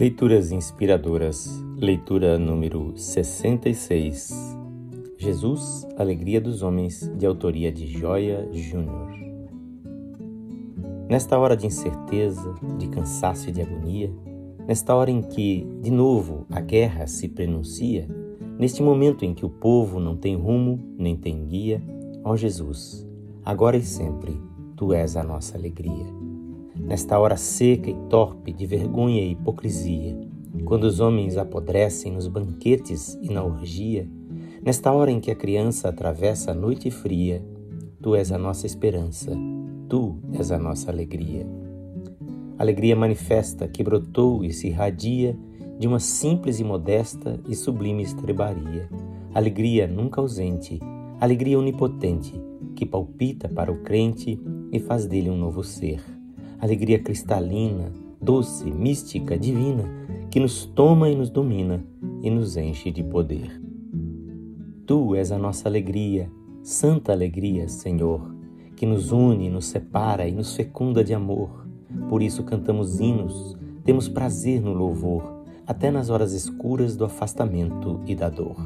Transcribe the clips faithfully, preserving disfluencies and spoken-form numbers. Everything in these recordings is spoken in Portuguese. Leituras inspiradoras. Leitura número sessenta e seis. Jesus, Alegria dos Homens, de autoria de Gióia Junior. Nesta hora de incerteza, de cansaço e de agonia, nesta hora em que, de novo, a guerra se prenuncia, neste momento em que o povo não tem rumo, nem tem guia, ó Jesus, agora e sempre, Tu és a nossa alegria. Nesta hora seca e torpe de vergonha e hipocrisia, quando os homens apodrecem nos banquetes e na orgia, nesta hora em que a criança atravessa a noite fria, Tu és a nossa esperança, Tu és a nossa alegria. Alegria manifesta que brotou e se irradia de uma simples e modesta e sublime estrebaria. Alegria nunca ausente, alegria onipotente, que palpita para o crente e faz dele um novo ser. Alegria cristalina, doce, mística, divina, que nos toma e nos domina e nos enche de poder. Tu és a nossa alegria, santa alegria, Senhor, que nos une, nos separa e nos fecunda de amor. Por isso cantamos hinos, temos prazer no louvor, até nas horas escuras do afastamento e da dor.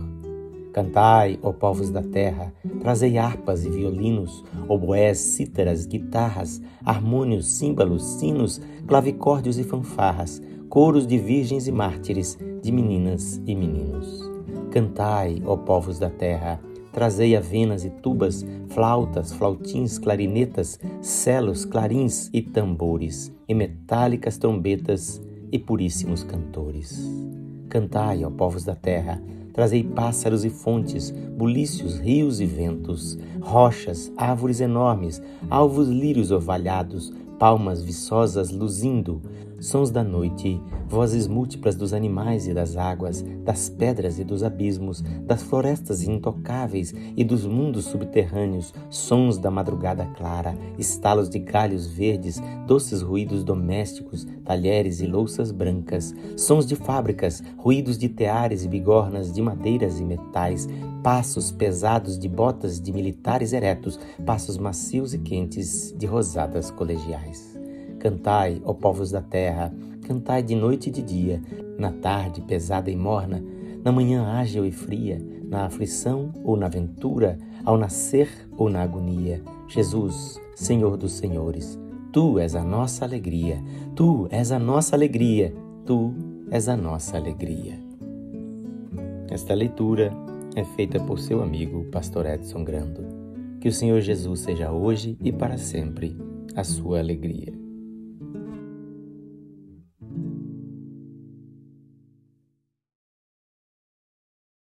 Cantai, ó povos da terra, trazei harpas e violinos, oboés, cítaras, guitarras, harmônios, símbolos, sinos, clavicórdios e fanfarras, coros de virgens e mártires, de meninas e meninos. Cantai, ó povos da terra, trazei avenas e tubas, flautas, flautins, clarinetas, celos, clarins e tambores, e metálicas trombetas e puríssimos cantores. Cantai, ó povos da terra, trazei pássaros e fontes, bulícios, rios e ventos, rochas, árvores enormes, alvos lírios orvalhados, palmas viçosas luzindo, sons da noite, vozes múltiplas dos animais e das águas, das pedras e dos abismos, das florestas intocáveis e dos mundos subterrâneos, sons da madrugada clara, estalos de galhos verdes, doces ruídos domésticos, talheres e louças brancas, sons de fábricas, ruídos de teares e bigornas, de madeiras e metais, passos pesados de botas de militares eretos, passos macios e quentes de rosadas colegiais. Cantai, ó povos da terra, cantai de noite e de dia, na tarde pesada e morna, na manhã ágil e fria, na aflição ou na ventura, ao nascer ou na agonia. Jesus, Senhor dos senhores, Tu és a nossa alegria, Tu és a nossa alegria, Tu és a nossa alegria. Esta leitura é feita por seu amigo, pastor Edson Grando. Que o Senhor Jesus seja hoje e para sempre a sua alegria.